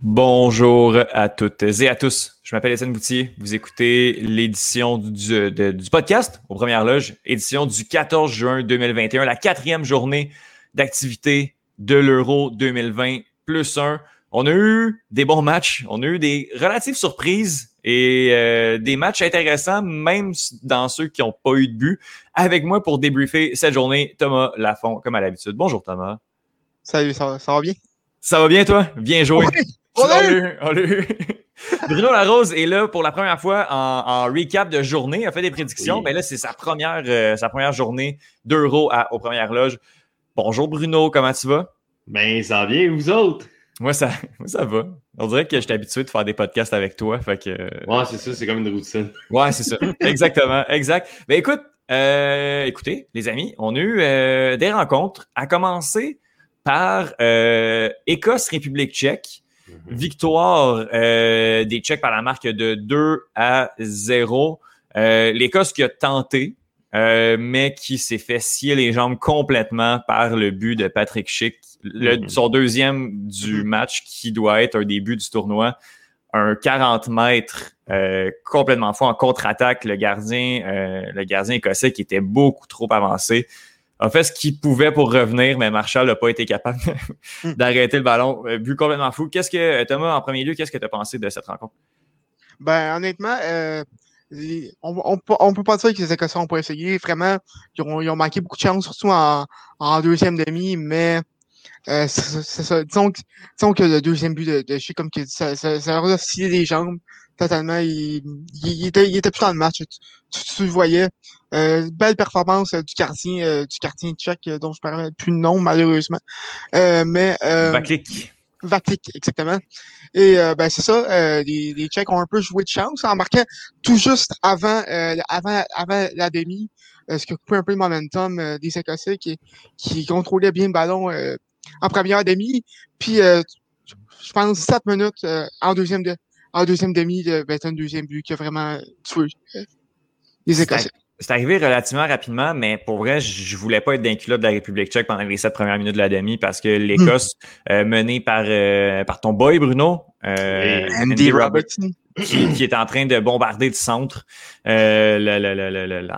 Bonjour à toutes et à tous. Je m'appelle Étienne Boutier. Vous écoutez l'édition du podcast aux Premières Loges, édition du 14 juin 2021, la quatrième journée d'activité de l'Euro 2020 plus 1. On a eu des bons matchs, on a eu des relatives surprises et des matchs intéressants, même dans ceux qui n'ont pas eu de but. Avec moi pour débriefer cette journée, Thomas Lafont, comme à l'habitude. Bonjour Thomas. Salut, ça va bien? Ça va bien toi? Bien joué. Oui. On l'a eu. Bruno Larose est là pour la première fois en recap de journée. Il a fait des prédictions. Oui. Ben là, c'est sa première journée d'Euro aux Premières Loges. Bonjour Bruno, comment tu vas? Ben, ça vient, vous autres? Moi, ça va. On dirait que je suis habitué de faire des podcasts avec toi. Fait que... Ouais, c'est ça, c'est comme une routine. Ouais, c'est ça. Exactement, exact. Ben écoute, écoutez, les amis, on a eu des rencontres, à commencer par Écosse-République tchèque. Victoire des Tchèques par la marque de 2-0. L'Écosse qui a tenté, mais qui s'est fait scier les jambes complètement par le but de Patrick Schick. Son deuxième du match, qui doit être un des buts du tournoi. Un 40 mètres complètement fou en contre-attaque. Le gardien écossais, qui était beaucoup trop avancé, a fait ce qu'il pouvait pour revenir, mais Marshall n'a pas été capable d'arrêter le ballon. But complètement fou. Thomas, en premier lieu, qu'est-ce que tu as pensé de cette rencontre? Ben, honnêtement, on ne peut pas dire que les Écossais n'ont pas essayé. Vraiment, ils ont manqué beaucoup de chance, surtout en deuxième demi, mais c'est ça. Disons que le deuxième but de Schick, comme tu dis, ça leur a scié les jambes. Totalement, il était plus dans le match. Tu le voyais. Belle performance du quartier tchèque dont je parlais plus de nom, malheureusement. Vaclík, exactement. Et ben c'est ça. Les Tchèques ont un peu joué de chance en marquant tout juste avant la demi, ce qui a coupé un peu le momentum des Écossais qui contrôlaient bien le ballon en première demi. Puis je pense 7 minutes en deuxième demi, un deuxième but qui a vraiment tué les Écossais. C'est arrivé relativement rapidement, mais pour vrai, je voulais pas être dans le culotte de la République tchèque pendant les 7 premières minutes de la demi, parce que l'Écosse, menée par ton boy Bruno, Andy Robertson, qui est en train de bombarder du centre, en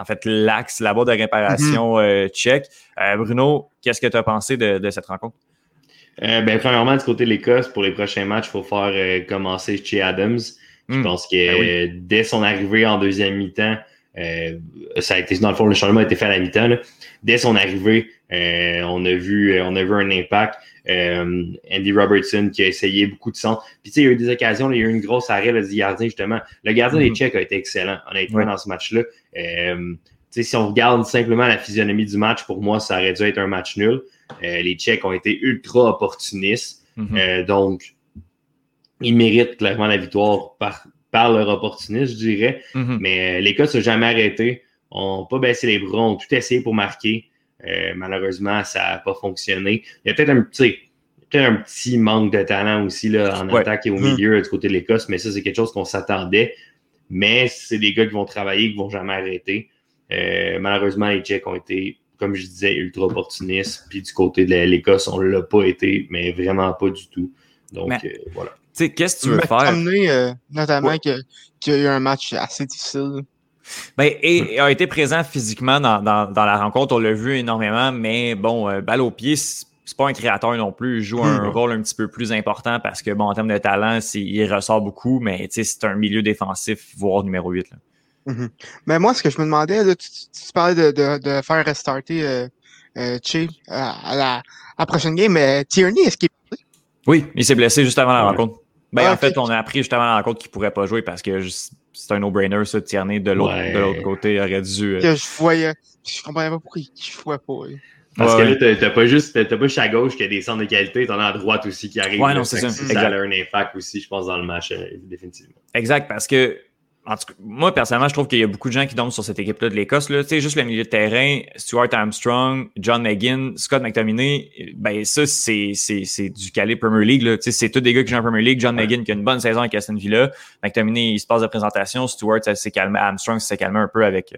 fait, l'axe, la barre de réparation tchèque. Bruno, qu'est-ce que tu as pensé de cette rencontre? Premièrement, du côté de l'Écosse, pour les prochains matchs, il faut faire commencer Che Adams. Je pense que dès son arrivée en deuxième mi-temps, ça a été, dans le fond, le changement a été fait à la mi-temps. Là. Dès son arrivée, on a vu un impact. Andy Robertson qui a essayé beaucoup de centres. Puis tu sais, il y a eu des occasions, là, il y a eu une grosse arrêt là, du gardien, justement. Le gardien des Tchèques a été excellent, honnêtement, dans ce match-là. Si on regarde simplement la physionomie du match, pour moi, ça aurait dû être un match nul. Les Tchèques ont été ultra opportunistes. Donc, ils méritent clairement la victoire par leur opportunisme, je dirais. Mais l'Écosse n'a jamais arrêté. On n'a pas baissé les bras. On a tout essayé pour marquer. Malheureusement, ça n'a pas fonctionné. Il y a peut-être un petit manque de talent aussi là, en attaque et au milieu du côté de l'Écosse. Mais ça, c'est quelque chose qu'on s'attendait. Mais c'est des gars qui vont travailler, qui ne vont jamais arrêter. Malheureusement, les Tchèques ont été, comme je disais, ultra opportuniste. Puis du côté de l'Écosse, on ne l'a pas été, mais vraiment pas du tout. Donc, voilà. Tu sais, qu'est-ce que tu veux faire? Amené, notamment qu'il y a eu un match assez difficile. Ben, et a été présent physiquement dans la rencontre. On l'a vu énormément, mais bon, balle au pied, c'est pas un créateur non plus. Il joue un rôle un petit peu plus important parce que, bon, en termes de talent, il ressort beaucoup, mais tu sais, c'est un milieu défensif, voire numéro 8, là. Mais moi, ce que je me demandais, là, tu parlais de faire restarter Che à la prochaine game, mais Tierney, est-ce qu'il est blessé? Oui, il s'est blessé juste avant la rencontre. En fait, on a appris juste avant la rencontre qu'il ne pourrait pas jouer parce que c'est un no-brainer, ça, Tierney, de l'autre côté, aurait dû... Que je voyais, je comprenais pas pourquoi il ne jouait pas. Oui. Parce que là, t'as pas juste à gauche qu'il y a des centres de qualité, t'en as à droite aussi qui arrivent. Ouais, non, c'est ça. Ça a un impact aussi, je pense, dans le match, définitivement. Exact, parce que En tout cas, moi, personnellement, je trouve qu'il y a beaucoup de gens qui dorment sur cette équipe-là de l'Écosse. Tu sais, juste le milieu de terrain, Stuart Armstrong, John McGinn, Scott McTominay, ben ça, c'est du calibre Premier League. Tu sais, c'est tous des gars qui jouent en Premier League. John McGinn qui a une bonne saison avec Aston Villa. McTominay, il se passe de présentation. Stuart, ça s'est calmé. Armstrong, ça s'est calmé un peu avec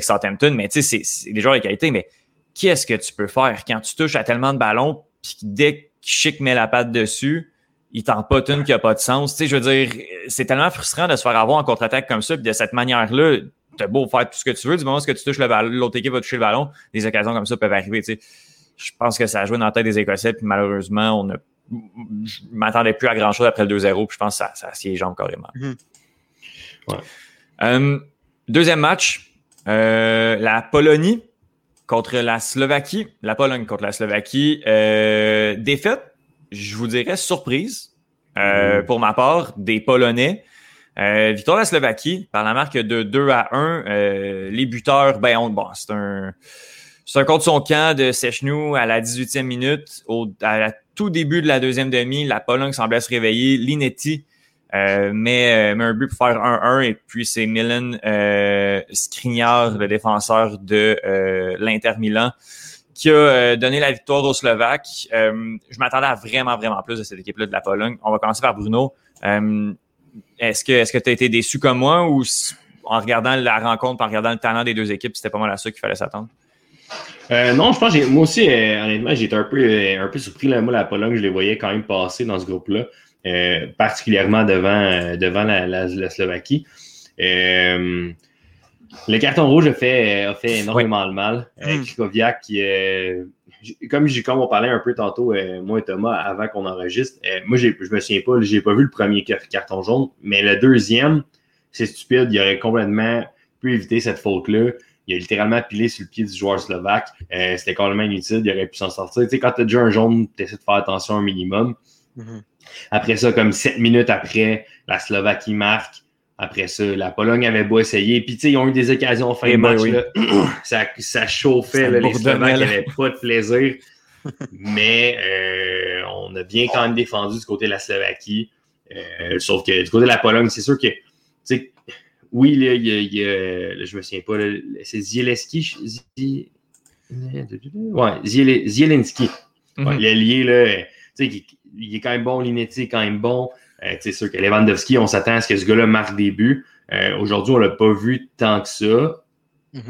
Southampton. Mais tu sais, c'est des joueurs de qualité. Mais qu'est-ce que tu peux faire quand tu touches à tellement de ballons puis dès que Schick met la patte dessus... il t'en pote une qui n'a pas de sens. Tu sais, je veux dire, c'est tellement frustrant de se faire avoir en contre-attaque comme ça, puis de cette manière-là, t'as beau faire tout ce que tu veux, du moment où tu touches le ballon, l'autre équipe va toucher le ballon, des occasions comme ça peuvent arriver. Tu sais, je pense que ça a joué dans la tête des Écossais, puis malheureusement, je ne m'attendais plus à grand-chose après le 2-0, puis je pense que ça scie les jambes carrément. Ouais. Deuxième match, la Pologne contre la Slovaquie. La Pologne contre la Slovaquie. Défaite. Je vous dirais surprise, pour ma part, des Polonais. Victoire de la Slovaquie par la marque de 2-1. Les buteurs, c'est un contre son camp de Séchenou à la 18e minute. À tout début de la deuxième demi, la Pologne semblait se réveiller. Linetti met un but pour faire 1-1. Et puis, c'est Milan Skriniar, le défenseur de l'Inter Milan, qui a donné la victoire aux Slovaques. Je m'attendais à vraiment, vraiment plus de cette équipe-là de la Pologne. On va commencer par Bruno. Est-ce que tu as été déçu comme moi ou en regardant la rencontre, en regardant le talent des deux équipes, c'était pas mal à ça qu'il fallait s'attendre? Non, je pense que moi aussi, honnêtement, j'étais un peu surpris. Là, moi, la Pologne, je les voyais quand même passer dans ce groupe-là, particulièrement devant la Slovaquie. Le carton rouge a fait énormément de mal. Krychowiak, comme on parlait un peu tantôt, moi et Thomas, avant qu'on enregistre, moi, je me souviens pas, j'ai pas vu le premier carton jaune, mais le deuxième, c'est stupide, il aurait complètement pu éviter cette faute-là. Il a littéralement pilé sur le pied du joueur slovaque. C'était complètement inutile, il aurait pu s'en sortir. Tu sais, quand tu as déjà un jaune, tu essaies de faire attention un minimum. Après ça, comme 7 minutes après, la Slovaquie marque. Après ça, la Pologne avait beau essayer. Puis, tu sais, ils ont eu des occasions en fin de match. Oui. Là. Ça chauffait. Là, les Slovaques n'avaient pas de plaisir. Mais on a bien quand même défendu du côté de la Slovaquie. Sauf que du côté de la Pologne, c'est sûr que, tu sais, oui, là, il y a, je me souviens pas, là, c'est Zielinski. Ouais, il est lié, là. Tu sais, il est quand même bon. Linetti est quand même bon. C'est sûr que Lewandowski, on s'attend à ce que ce gars-là marque des buts. Aujourd'hui, on ne l'a pas vu tant que ça.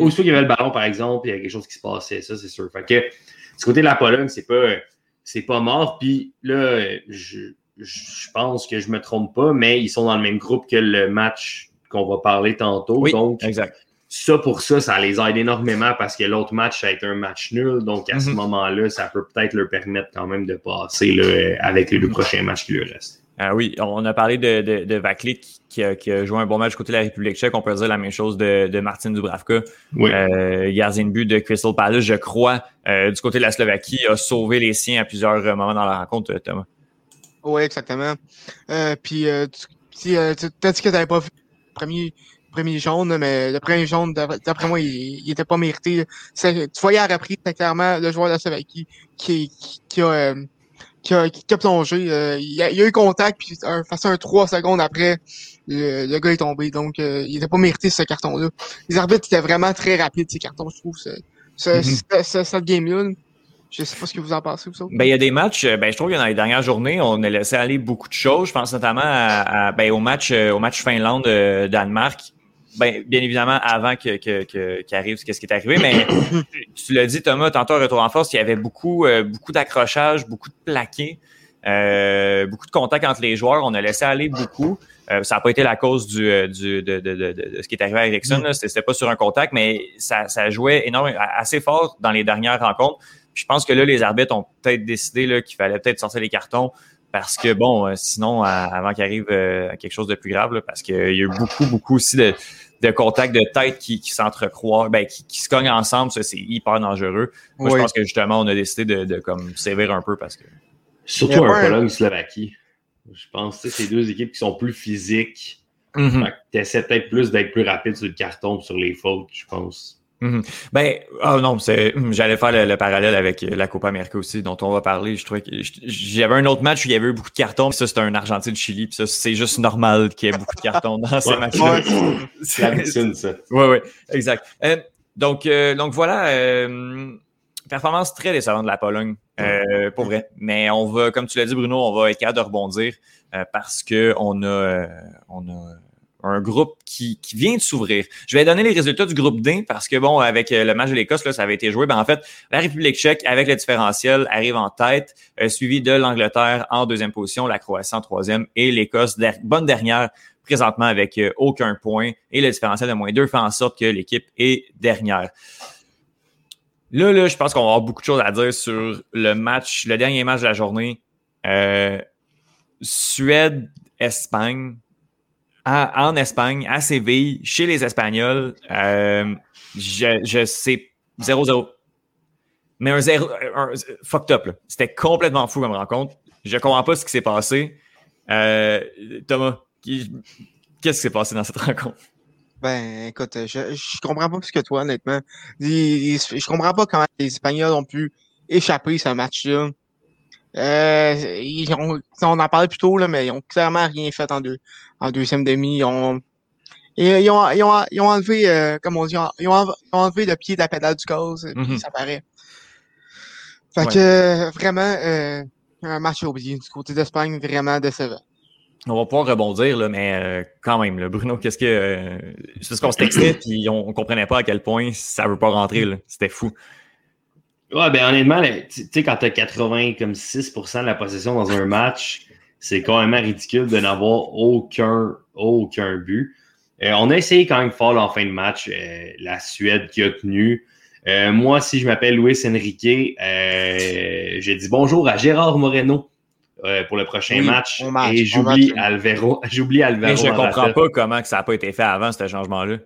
Aussitôt qu'il y avait le ballon, par exemple, il y avait quelque chose qui se passait, ça, c'est sûr. Fait que, du côté de la Pologne, c'est pas mort. Puis là, je pense que je me trompe pas, mais ils sont dans le même groupe que le match qu'on va parler tantôt. Oui, donc, exact. Ça, pour ça les aide énormément parce que l'autre match, ça a été un match nul. Donc, à ce moment-là, ça peut peut-être leur permettre quand même de passer là, avec les deux prochains matchs qui lui restent. Oui, on a parlé de Vaclík qui a joué un bon match côté de la République tchèque. On peut dire la même chose de Martin Dubravka. Oui. Gardien de but de Crystal Palace, je crois, du côté de la Slovaquie, a sauvé les siens à plusieurs moments dans la rencontre, Thomas. Oui, exactement. Puis, tu as dit que tu n'avais pas vu le premier jaune, mais le premier jaune, d'après moi, il n'était pas mérité. Tu voyais à la reprise, c'est clairement le joueur de la Slovaquie qui a plongé. Il a eu contact, puis un 3 secondes après, le gars est tombé. Donc, il n'était pas mérité ce carton-là. Les arbitres étaient vraiment très rapides, ces cartons, je trouve. Cette game-là, je ne sais pas ce que vous en pensez. Vous autres. Il y a des matchs, je trouve que dans les dernières journées, on a laissé aller beaucoup de choses. Je pense notamment au match Finlande-Danemark. Bien évidemment, avant qu'arrive ce qui est arrivé, mais tu l'as dit, Thomas, tantôt au retour en force, il y avait beaucoup d'accrochages, beaucoup de plaqués, beaucoup de contacts entre les joueurs. On a laissé aller beaucoup. Ça n'a pas été la cause de ce qui est arrivé à Eriksson. C'était pas sur un contact, mais ça jouait énormément, assez fort dans les dernières rencontres. Puis je pense que là, les arbitres ont peut-être décidé là, qu'il fallait peut-être sortir les cartons. Parce que, sinon, avant qu'il arrive quelque chose de plus grave, là, parce qu'il y a eu beaucoup aussi de contacts de tête qui s'entrecroisent, qui se cognent ensemble. Ça, c'est hyper dangereux. Moi, Je pense que, justement, on a décidé de comme sévir un peu parce que... Surtout un Pologne-Slovaquie. Je pense que c'est deux équipes qui sont plus physiques. Tu essaies peut-être plus d'être plus rapide sur le carton sur les fautes, je pense. Ben, oh non, j'allais faire le parallèle avec la Copa America aussi, dont on va parler. Je trouvais que j'avais un autre match où il y avait eu beaucoup de cartons, puis ça, c'était un Argentine-Chili, puis ça, c'est juste normal qu'il y ait beaucoup de cartons dans ces matchs-là. C'est la médecine, ça. Oui, exact. Donc voilà, performance très décevante de la Pologne, pour vrai. Mais on va, comme tu l'as dit, Bruno, on va être capable de rebondir parce qu'on a un groupe qui vient de s'ouvrir. Je vais donner les résultats du groupe D parce que, bon, avec le match de l'Écosse, là, ça avait été joué. Ben, en fait, la République tchèque, avec le différentiel, arrive en tête, suivi de l'Angleterre en deuxième position, la Croatie en troisième et l'Écosse, bonne dernière présentement avec aucun point. Et le différentiel de -2 fait en sorte que l'équipe est dernière. Là, je pense qu'on va avoir beaucoup de choses à dire sur le match, le dernier match de la journée. Suède-Espagne. En Espagne, à Séville, chez les Espagnols, je sais 0-0. Mais un fucked up, là. C'était complètement fou comme rencontre. Je comprends pas ce qui s'est passé. Thomas, qu'est-ce qui s'est passé dans cette rencontre? Ben, écoute, je comprends pas plus que toi, honnêtement. Je comprends pas comment les Espagnols ont pu échapper ce match-là. On en parlait plus tôt, là, mais ils ont clairement rien fait en deuxième demi. Ils ont enlevé, comme on dit, ils ont enlevé le pied de la pédale du gaz, puis ça paraît. Fait que, vraiment, un match oublié du côté d'Espagne, vraiment décevant. On va pouvoir rebondir, là, mais quand même, là, Bruno, qu'est-ce que c'est ce qu'on se textait, puis on comprenait pas à quel point ça veut pas rentrer, là. C'était fou. Ouais, ben honnêtement, tu sais, quand t'as 86% de la possession dans un match, c'est quand même ridicule de n'avoir aucun but. On a essayé quand même fort en fin de match, la Suède qui a tenu. Moi, si je m'appelle Luis Enrique, j'ai dit bonjour à Gérard Moreno pour le prochain match. Et j'oublie Alvaro. Mais je comprends pas comment que ça n'a pas été fait avant, ce changement-là.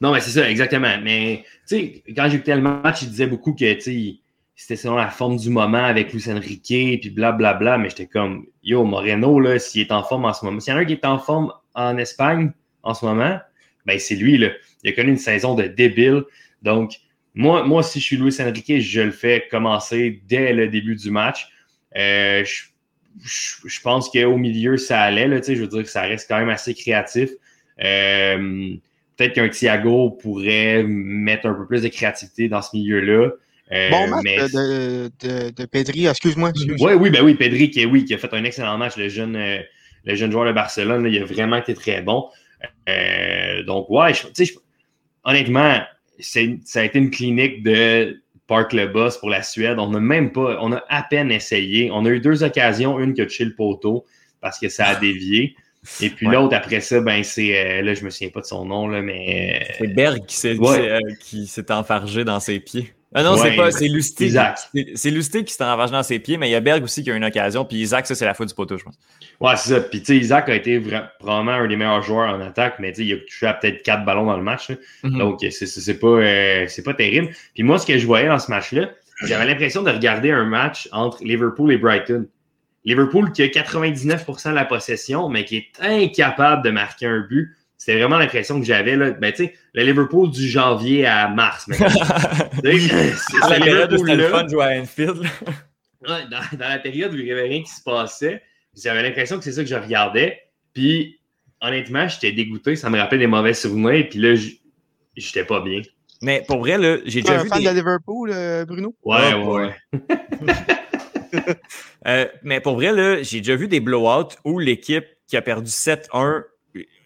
Non, mais c'est ça, exactement. Mais, tu sais, quand j'écoutais le match, il disait beaucoup que, tu sais, c'était selon la forme du moment avec Luis Enrique, puis blablabla. Mais j'étais comme, yo, Moreno, là, s'il est en forme en ce moment, s'il y en a un qui est en forme en Espagne en ce moment, ben, c'est lui, là. Il a connu une saison de débile. Donc, moi si je suis Luis Enrique, je le fais commencer dès le début du match. Je pense qu'au milieu, ça allait, là, tu sais, je veux dire que ça reste quand même assez créatif. Peut-être qu'un Thiago pourrait mettre un peu plus de créativité dans ce milieu-là. Bon match de Pedri, excuse-moi. Oui, Pedri qui a fait un excellent match, le jeune joueur de Barcelone, là, il a vraiment été très bon. Donc, ouais, honnêtement, ça a été une clinique de Park le Boss pour la Suède. On a à peine essayé. On a eu deux occasions, une qui a touché le poteau parce que ça a dévié. Et puis l'autre, après ça, ben c'est... là, je me souviens pas de son nom, là, mais... C'est Berg qui s'est enfargé dans ses pieds. Ah non, c'est Lustig. Isaac. C'est Lustig qui s'est enfargé dans ses pieds, mais il y a Berg aussi qui a une occasion. Puis Isaac, ça, c'est la faute du poteau, je pense. Ouais, c'est ça. Puis tu sais, Isaac a été probablement un des meilleurs joueurs en attaque, mais tu sais, il a touché à peut-être 4 ballons dans le match. Donc, c'est pas terrible. Puis moi, ce que je voyais dans ce match-là, j'avais l'impression de regarder un match entre Liverpool et Brighton. Liverpool qui a 99% de la possession, mais qui est incapable de marquer un but. C'était vraiment l'impression que j'avais, là. Ben, tu sais, le Liverpool du janvier à mars, maintenant. C'est la période où c'était le fun de jouer à Anfield. Dans la période où il n'y avait rien qui se passait, j'avais l'impression que c'est ça que je regardais. Puis, honnêtement, j'étais dégoûté. Ça me rappelait des mauvais souvenirs. Puis là, j'étais pas bien. Mais pour vrai, là, j'ai déjà vu. Tu es un fan de Liverpool, Bruno? Ouais. Mais pour vrai, là, j'ai déjà vu des blowouts où l'équipe qui a perdu 7-1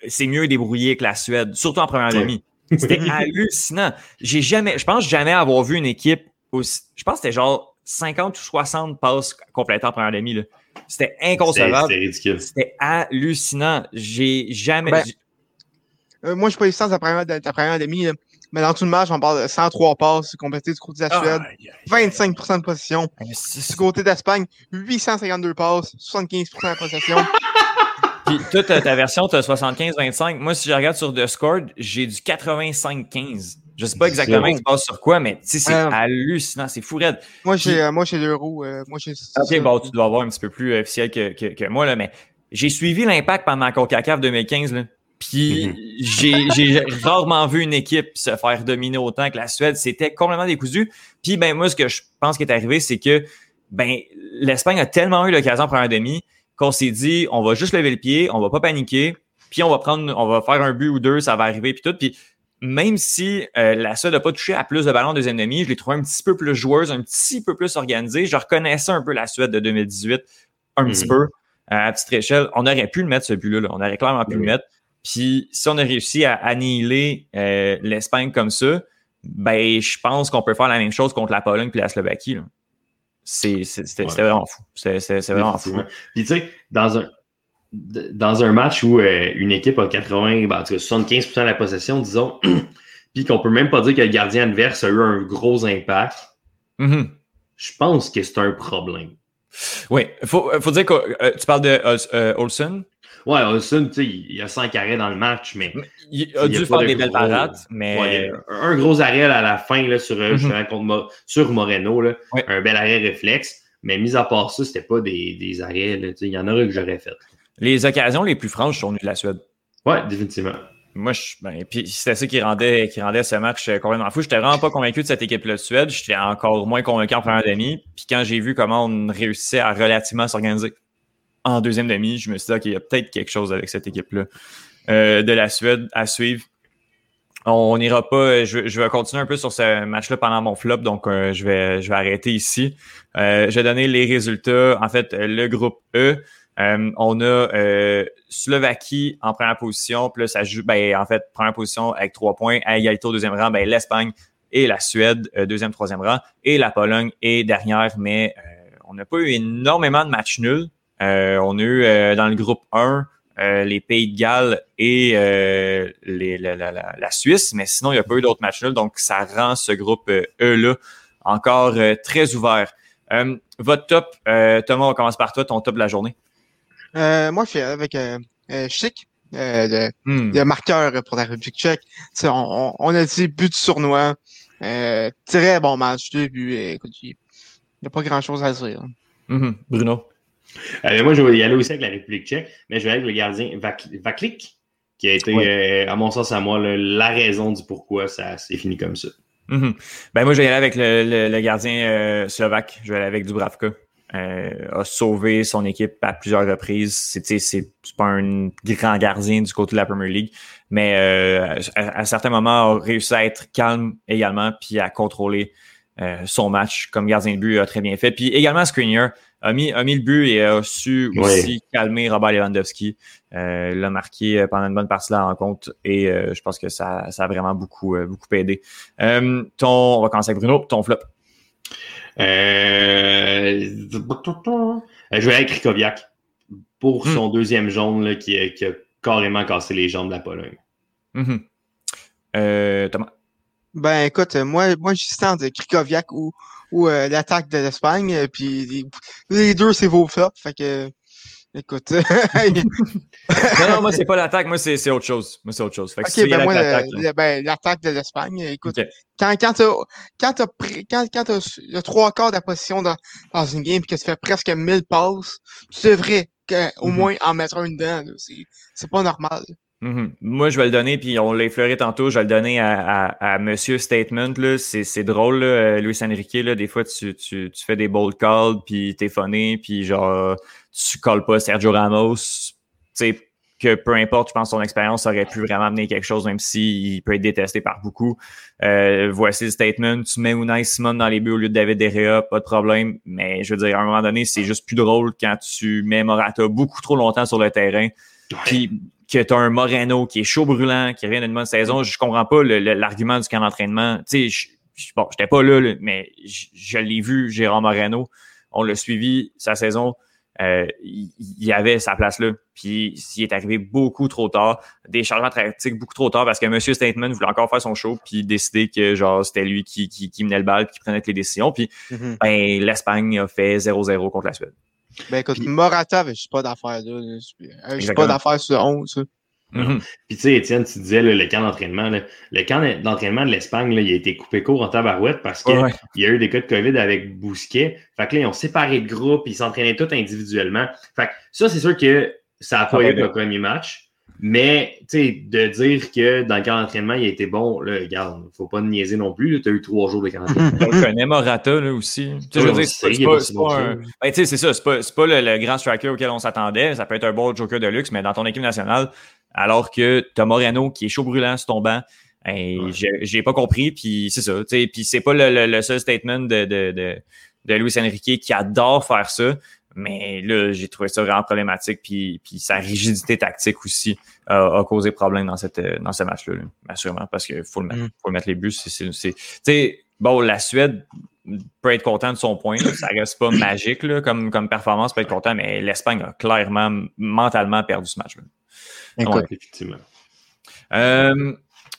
s'est mieux débrouillée que la Suède, surtout en première demi. C'était hallucinant. Je pense jamais avoir vu une équipe aussi. Je pense que c'était genre 50 ou 60 passes complétées en première demi, là. C'était inconcevable. C'était ridicule. C'était hallucinant. J'ai jamais. Moi, je suis pas distance de la première demi, là. Mais dans tout le match, on parle de 103 passes complétées du côté de la Suède, 25% de possession. Du côté d'Espagne, 852 passes, 75% de possession. Puis toi, ta version, tu as 75-25. Moi, si je regarde sur The Score, j'ai du 85-15. Je sais pas exactement ce qui passe sur quoi, mais c'est hallucinant, c'est fou raide. Moi, j'ai l'euro. OK, bon, tu dois avoir un petit peu plus officiel que moi, là, mais j'ai suivi l'impact pendant la CONCACAF 2015, là. Puis j'ai rarement vu une équipe se faire dominer autant que la Suède. C'était complètement décousu. Puis ben moi, ce que je pense qui est arrivé, c'est que ben l'Espagne a tellement eu l'occasion en première demi qu'on s'est dit on va juste lever le pied, on va pas paniquer, puis on va faire un but ou deux, ça va arriver, puis tout. Puis même si la Suède n'a pas touché à plus de ballons en deuxième demi, je l'ai trouvé un petit peu plus joueuse, un petit peu plus organisée. Je reconnaissais un peu la Suède de 2018, un petit peu, à petite échelle. On aurait pu le mettre, ce but-là. Là. On aurait clairement pu le mettre. Puis si on a réussi à annihiler l'Espagne comme ça, ben je pense qu'on peut faire la même chose contre la Pologne puis la Slovaquie. Là. C'était vraiment fou. C'était vraiment fou. Puis tu sais, dans un match où une équipe a 75% de la possession, disons, puis qu'on peut même pas dire que le gardien adverse a eu un gros impact, je pense que c'est un problème. Oui, faut dire que tu parles de Olsen. Oui, Olsen, il a 5 arrêts dans le match, mais... Il a dû faire des belles parades, mais... Ouais, un gros arrêt à la fin là, sur Moreno, là, ouais. Un bel arrêt réflexe. Mais mis à part ça, c'était pas des arrêts. Il y en aurait que j'aurais fait. Les occasions les plus franches sont venues de la Suède. Oui, définitivement. Moi, puis c'était ça qui rendait ce match complètement fou. Je n'étais vraiment pas convaincu de cette équipe-là de Suède. J'étais encore moins convaincu en première demi. Puis quand j'ai vu comment on réussissait à relativement s'organiser en deuxième demi, je me suis dit qu'il y a peut-être quelque chose avec cette équipe-là de la Suède à suivre. On n'ira pas... Je vais continuer un peu sur ce match-là pendant mon flop, donc je vais arrêter ici. Je vais donner les résultats. En fait, le groupe E, on a Slovaquie en première position, plus ça joue, en fait, première position avec 3 points. À égalité au deuxième rang, l'Espagne et la Suède, deuxième, troisième rang, et la Pologne est derrière, mais on n'a pas eu énormément de matchs nuls. On a eu dans le groupe 1... les Pays de Galles et la Suisse, mais sinon, il n'y a pas eu d'autres matchs nuls, donc ça rend ce groupe E-là encore très ouvert. Votre top, Thomas, on commence par toi, ton top de la journée. Moi, je suis avec Schick, le marqueur pour la République tchèque. On a dit but de Sournois, très bon match, 2 buts, écoute, il n'y a pas grand-chose à dire. Bruno? Moi, je vais y aller aussi avec la République tchèque, mais je vais aller avec le gardien Vaclík, qui a été, à mon sens, à moi, la raison du pourquoi ça s'est fini comme ça. Moi, je vais y aller avec le gardien slovaque. Je vais aller avec Dubravka. A sauvé son équipe à plusieurs reprises. C'est pas un grand gardien du côté de la Premier League, mais à certains moments, a réussi à être calme également, puis à contrôler son match comme gardien de but, a très bien fait. Puis également, Skriniar a mis le but et a su aussi calmer Robert Lewandowski. L'a marqué pendant une bonne partie de la rencontre et je pense que ça a vraiment beaucoup aidé. On va commencer avec Bruno, ton flop. Je vais aller avec Krychowiak pour son deuxième jaune là, qui a carrément cassé les jambes de la Pologne. Thomas? Écoute, moi j'y tente Krychowiak ou l'attaque de l'Espagne, puis les deux, c'est vos flops, fait que, écoute. non, moi, c'est pas l'attaque, moi, c'est autre chose. Moi, c'est autre chose. Fait que moi, l'attaque de l'Espagne, écoute, quand t'as le 3/4 de la possession dans une game, puis que tu fais presque 1000 passes, tu devrais au moins en mettre une dedans, là. C'est pas normal. Moi, je vais le donner, puis on l'a effleuré tantôt, je vais le donner à Monsieur Statement. Là. C'est drôle, là, Luis Enrique, là, des fois, tu fais des bold calls, puis t'es phoné, puis genre, tu calls pas Sergio Ramos. Tu sais, que peu importe, je pense que son expérience aurait pu vraiment amener quelque chose, même s'il peut être détesté par beaucoup. Voici le Statement. Tu mets Unai Simon dans les buts au lieu de David De Gea, pas de problème. Mais je veux dire, à un moment donné, c'est juste plus drôle quand tu mets Morata beaucoup trop longtemps sur le terrain. Puis que t'as un Moreno qui est chaud brûlant, qui revient d'une bonne saison, je comprends pas l'argument du camp d'entraînement. Tu sais, bon, j'étais pas là, mais je l'ai vu, Gérard Moreno. On l'a suivi, sa saison, il avait sa place là. Puis il est arrivé beaucoup trop tard, des changements tactiques beaucoup trop tard parce que M. Statement voulait encore faire son show puis décider que genre c'était lui qui menait le bal, qui prenait toutes les décisions. Puis l'Espagne a fait 0-0 contre la Suède. Écoute, Morata, je suis pas d'affaire là. Je suis pas d'affaire sur 11. Puis tu sais, Étienne, tu disais là, le camp d'entraînement. Là, le camp d'entraînement de l'Espagne, là, il a été coupé court en tabarouette parce qu'il y a eu des cas de COVID avec Bousquet. Fait que là, ils ont séparé de groupe, ils s'entraînaient tous individuellement. Fait que ça, c'est sûr que ça n'a pas eu le premier match. Mais, tu sais, de dire que dans le camp d'entraînement, il a été bon, là, regarde, faut pas niaiser non plus, tu as eu 3 jours de camp d'entraînement. On connaît Morata, là, aussi. Tu sais, c'est ça, c'est pas le grand striker auquel on s'attendait, ça peut être un bon joker de luxe, mais dans ton équipe nationale, alors que Thomas Moreno, qui est chaud brûlant sur ton banc, j'ai pas compris, puis c'est ça, tu sais, puis c'est pas le seul statement de Luis Enrique qui adore faire ça. Mais là, j'ai trouvé ça vraiment problématique. Puis sa rigidité tactique aussi a causé problème dans ce match-là, là, assurément, parce qu'il faut le mettre. Faut mettre les buts. Bon, la Suède peut être contente de son point. Là, ça reste pas magique là, comme performance, peut être content, mais l'Espagne a clairement, mentalement perdu ce match-là. Donc, effectivement.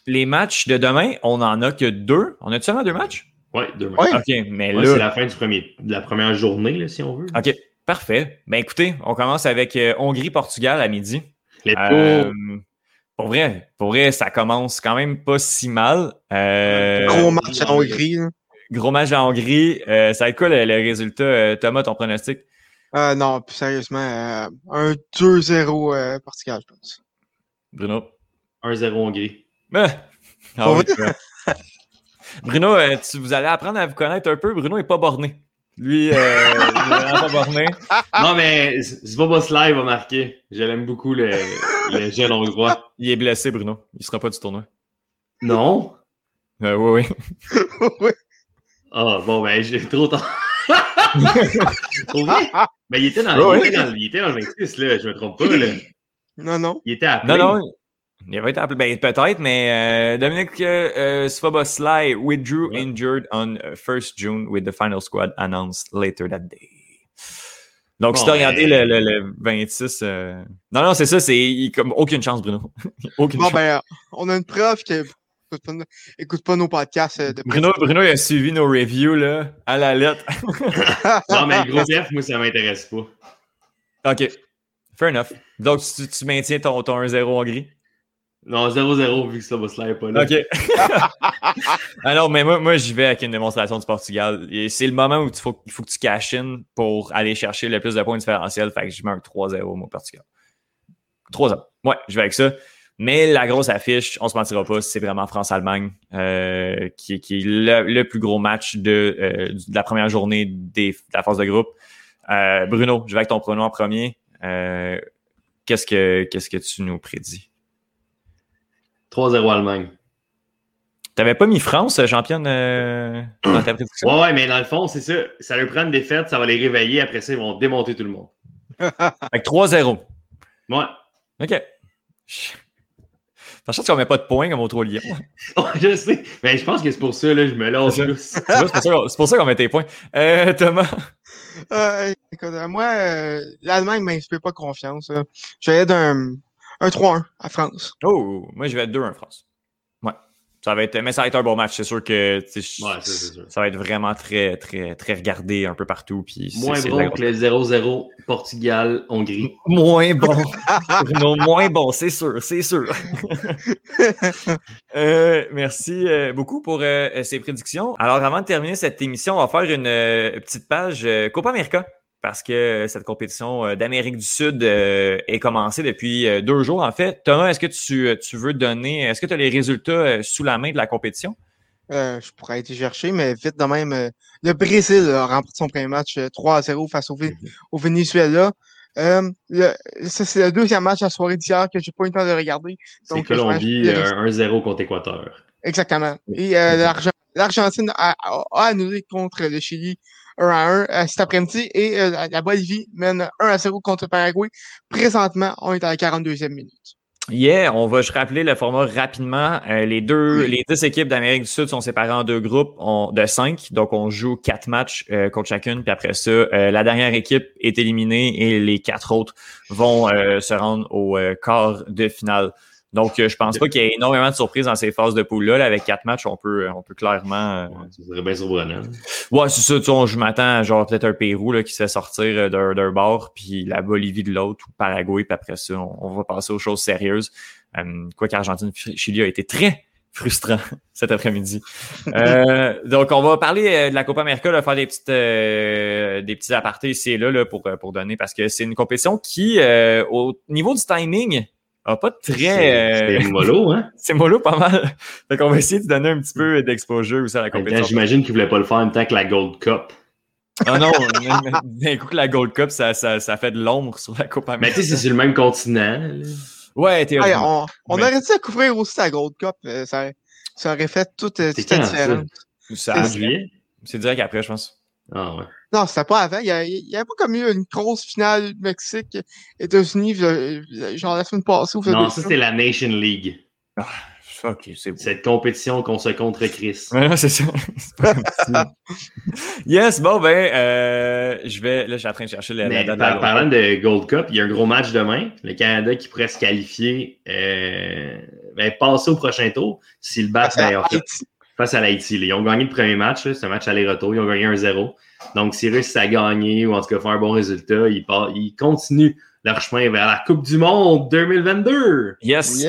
Les matchs de demain, on n'en a que 2. On a-tu seulement 2 matchs? Oui, 2 matchs. Ouais. OK, mais ouais, là... C'est la fin de la première journée, là, si on veut. OK. Parfait. Ben écoutez, on commence avec Hongrie-Portugal à midi. Pour vrai, ça commence quand même pas si mal. Gros match à Hongrie. Gros match à Hongrie. Ça va être quoi le résultat, Thomas, ton pronostic? Non, plus sérieusement, un 2-0 Portugal, je pense. Bruno? 1-0 Hongrie. Bruno, vous allez apprendre à vous connaître un peu. Bruno n'est pas borné. Lui, il est vraiment pas borné. Non, mais Szoboszlai va marquer. Je l'aime beaucoup, le jeune hongrois. Il est blessé, Bruno. Il ne sera pas du tournoi. Non? Oui. Ah, bon, ben, j'ai trop tard. Oui? Mais il était dans le 26, là. Je me trompe pas, là. Non. Il était appelé. Non. Il va être appelé. Ben, peut-être, mais Dominique Szoboszlai withdrew injured on 1st June with the final squad announced later that day. Donc, si t'as regardé le 26... Non, c'est ça. C'est comme aucune chance, Bruno. Aucune chance. On a une preuve qui écoute pas nos podcasts. Bruno, il a suivi nos reviews là, à la lettre. Non, mais le gros F, moi, ça m'intéresse pas. OK. Fair enough. Donc, tu maintiens ton 1-0 Hongrie? Non, 0-0 vu que Szoboszlai n'est pas là. OK. Alors, mais moi, j'y vais avec une démonstration du Portugal. Et c'est le moment où il faut que tu cash in pour aller chercher le plus de points différentiels. Fait que je mets un 3-0 au Portugal. 3-0. Ouais, je vais avec ça. Mais la grosse affiche, on se mentira pas, c'est vraiment France-Allemagne qui est le plus gros match de la première journée de la phase de groupe. Bruno, je vais avec ton pronom en premier. Qu'est-ce que tu nous prédis? 3-0 Allemagne. T'avais pas mis France, championne, dans ta prédiction? Ouais, mais dans le fond, c'est ça. Ça leur prend une défaite, ça va les réveiller. Après ça, ils vont démonter tout le monde. Avec 3-0. Ouais. OK. Par chance qu'on met pas de points comme au Trois Lions. Je sais. Mais je pense que c'est pour ça, là, je me lance. C'est pour ça qu'on met tes points. Thomas? Écoute, moi, l'Allemagne m'inspire pas confiance. Je vais être un 3-1 à France. Oh, moi, je vais être 2-1 France. Ouais. Ça va être un bon match. C'est sûr que c'est sûr. Ça va être vraiment très, très, très regardé un peu partout. Puis moins bon que le 0-0 Portugal-Hongrie. Moins bon. Non, moins bon, c'est sûr. Merci beaucoup pour ces prédictions. Alors, avant de terminer cette émission, on va faire une petite page Copa America. Parce que cette compétition d'Amérique du Sud est commencée depuis 2 jours, en fait. Thomas, est-ce que tu veux donner... Est-ce que tu as les résultats sous la main de la compétition? Je pourrais aller chercher, mais vite de même. Le Brésil a remporté son premier match 3-0 face au Venezuela. C'est le deuxième match de la soirée d'hier que j'ai pas eu le temps de regarder. Donc, c'est Colombie 1-0 contre Équateur. Exactement. Et l'Argentine a annulé contre le Chili 1-1 cet après-midi et la Bolivie mène 1-0 contre le Paraguay. Présentement, on est à la 42e minute. Yeah, on va se rappeler le format rapidement. Les 10 équipes d'Amérique du Sud sont séparées en 2 groupes de 5. Donc, on joue 4 matchs contre chacune. Puis après ça, la dernière équipe est éliminée et les 4 autres vont se rendre au quart de finale. Donc, je pense pas qu'il y ait énormément de surprises dans ces phases de poule-là. Avec 4 matchs, on peut clairement... ça serait bien surprenant. Ouais, c'est ça. Je m'attends genre peut-être un Pérou là, qui se fait sortir d'un bord, puis la Bolivie de l'autre, ou Paraguay, puis après ça, on va passer aux choses sérieuses. Quoi qu'Argentine-Chili a été très frustrant cet après-midi. Donc, on va parler de la Copa America, là, faire des petits apartés ici et là pour donner, parce que c'est une compétition qui, au niveau du timing... Ah, pas très... C'est mollo, hein? C'est mollo pas mal. Fait qu'on va essayer de donner un petit peu d'exposure aussi à la compétition. J'imagine qu'ils ne voulaient pas le faire en même temps que la Gold Cup. Ah non, d'un coup que la Gold Cup, ça fait de l'ombre sur la Copa America. Mais tu sais, c'est sur le même continent. Là. Ouais, théoriquement. On aurait dû couvrir aussi la Gold Cup. Ça aurait fait tout est différent. Ça en juillet? C'est direct après, je pense. Ah ouais. Non, c'était pas avant. Il y avait pas comme eu une grosse finale Mexique, États-Unis, genre la semaine passée. Non, ça c'était la Nation League. Ah, fuck, c'est beau. Cette compétition qu'on se contre Chris. Ouais, non, c'est ça. C'est pas yes, bon, ben, je vais. Là, je suis en train de chercher la date. Parlant de Gold Cup, il y a un gros match demain. Le Canada qui pourrait se qualifier, passer au prochain tour s'il bat face à l'Haïti. Ils ont gagné le premier match, là, c'est un match aller-retour, ils ont gagné 1-0. Donc, s'ils réussissent à gagner ou en tout cas faire un bon résultat, ils continuent leur chemin vers la Coupe du Monde 2022. Yes.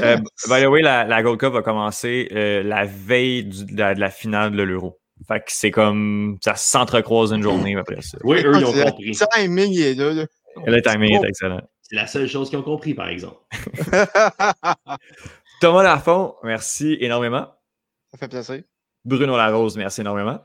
By the way, la Gold Cup va commencer la veille de la finale de l'Euro. Fait que c'est comme, ça s'entrecroise une journée après ça. Oui, eux, ils ont compris. Le timing est là. Le timing est excellent. C'est la seule chose qu'ils ont compris, par exemple. Thomas Lafont, merci énormément. Ça fait plaisir. Bruno Larose, merci énormément.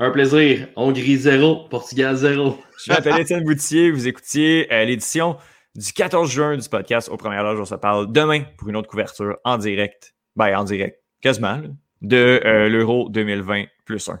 Un plaisir. Hongrie 0, Portugal 0. Je m'appelle Étienne Boutier. Vous écoutiez l'édition du 14 juin du podcast Aux Premières Loges. On se parle demain pour une autre couverture en direct. Ben, en direct, quasiment, là, de l'Euro 2020 +1.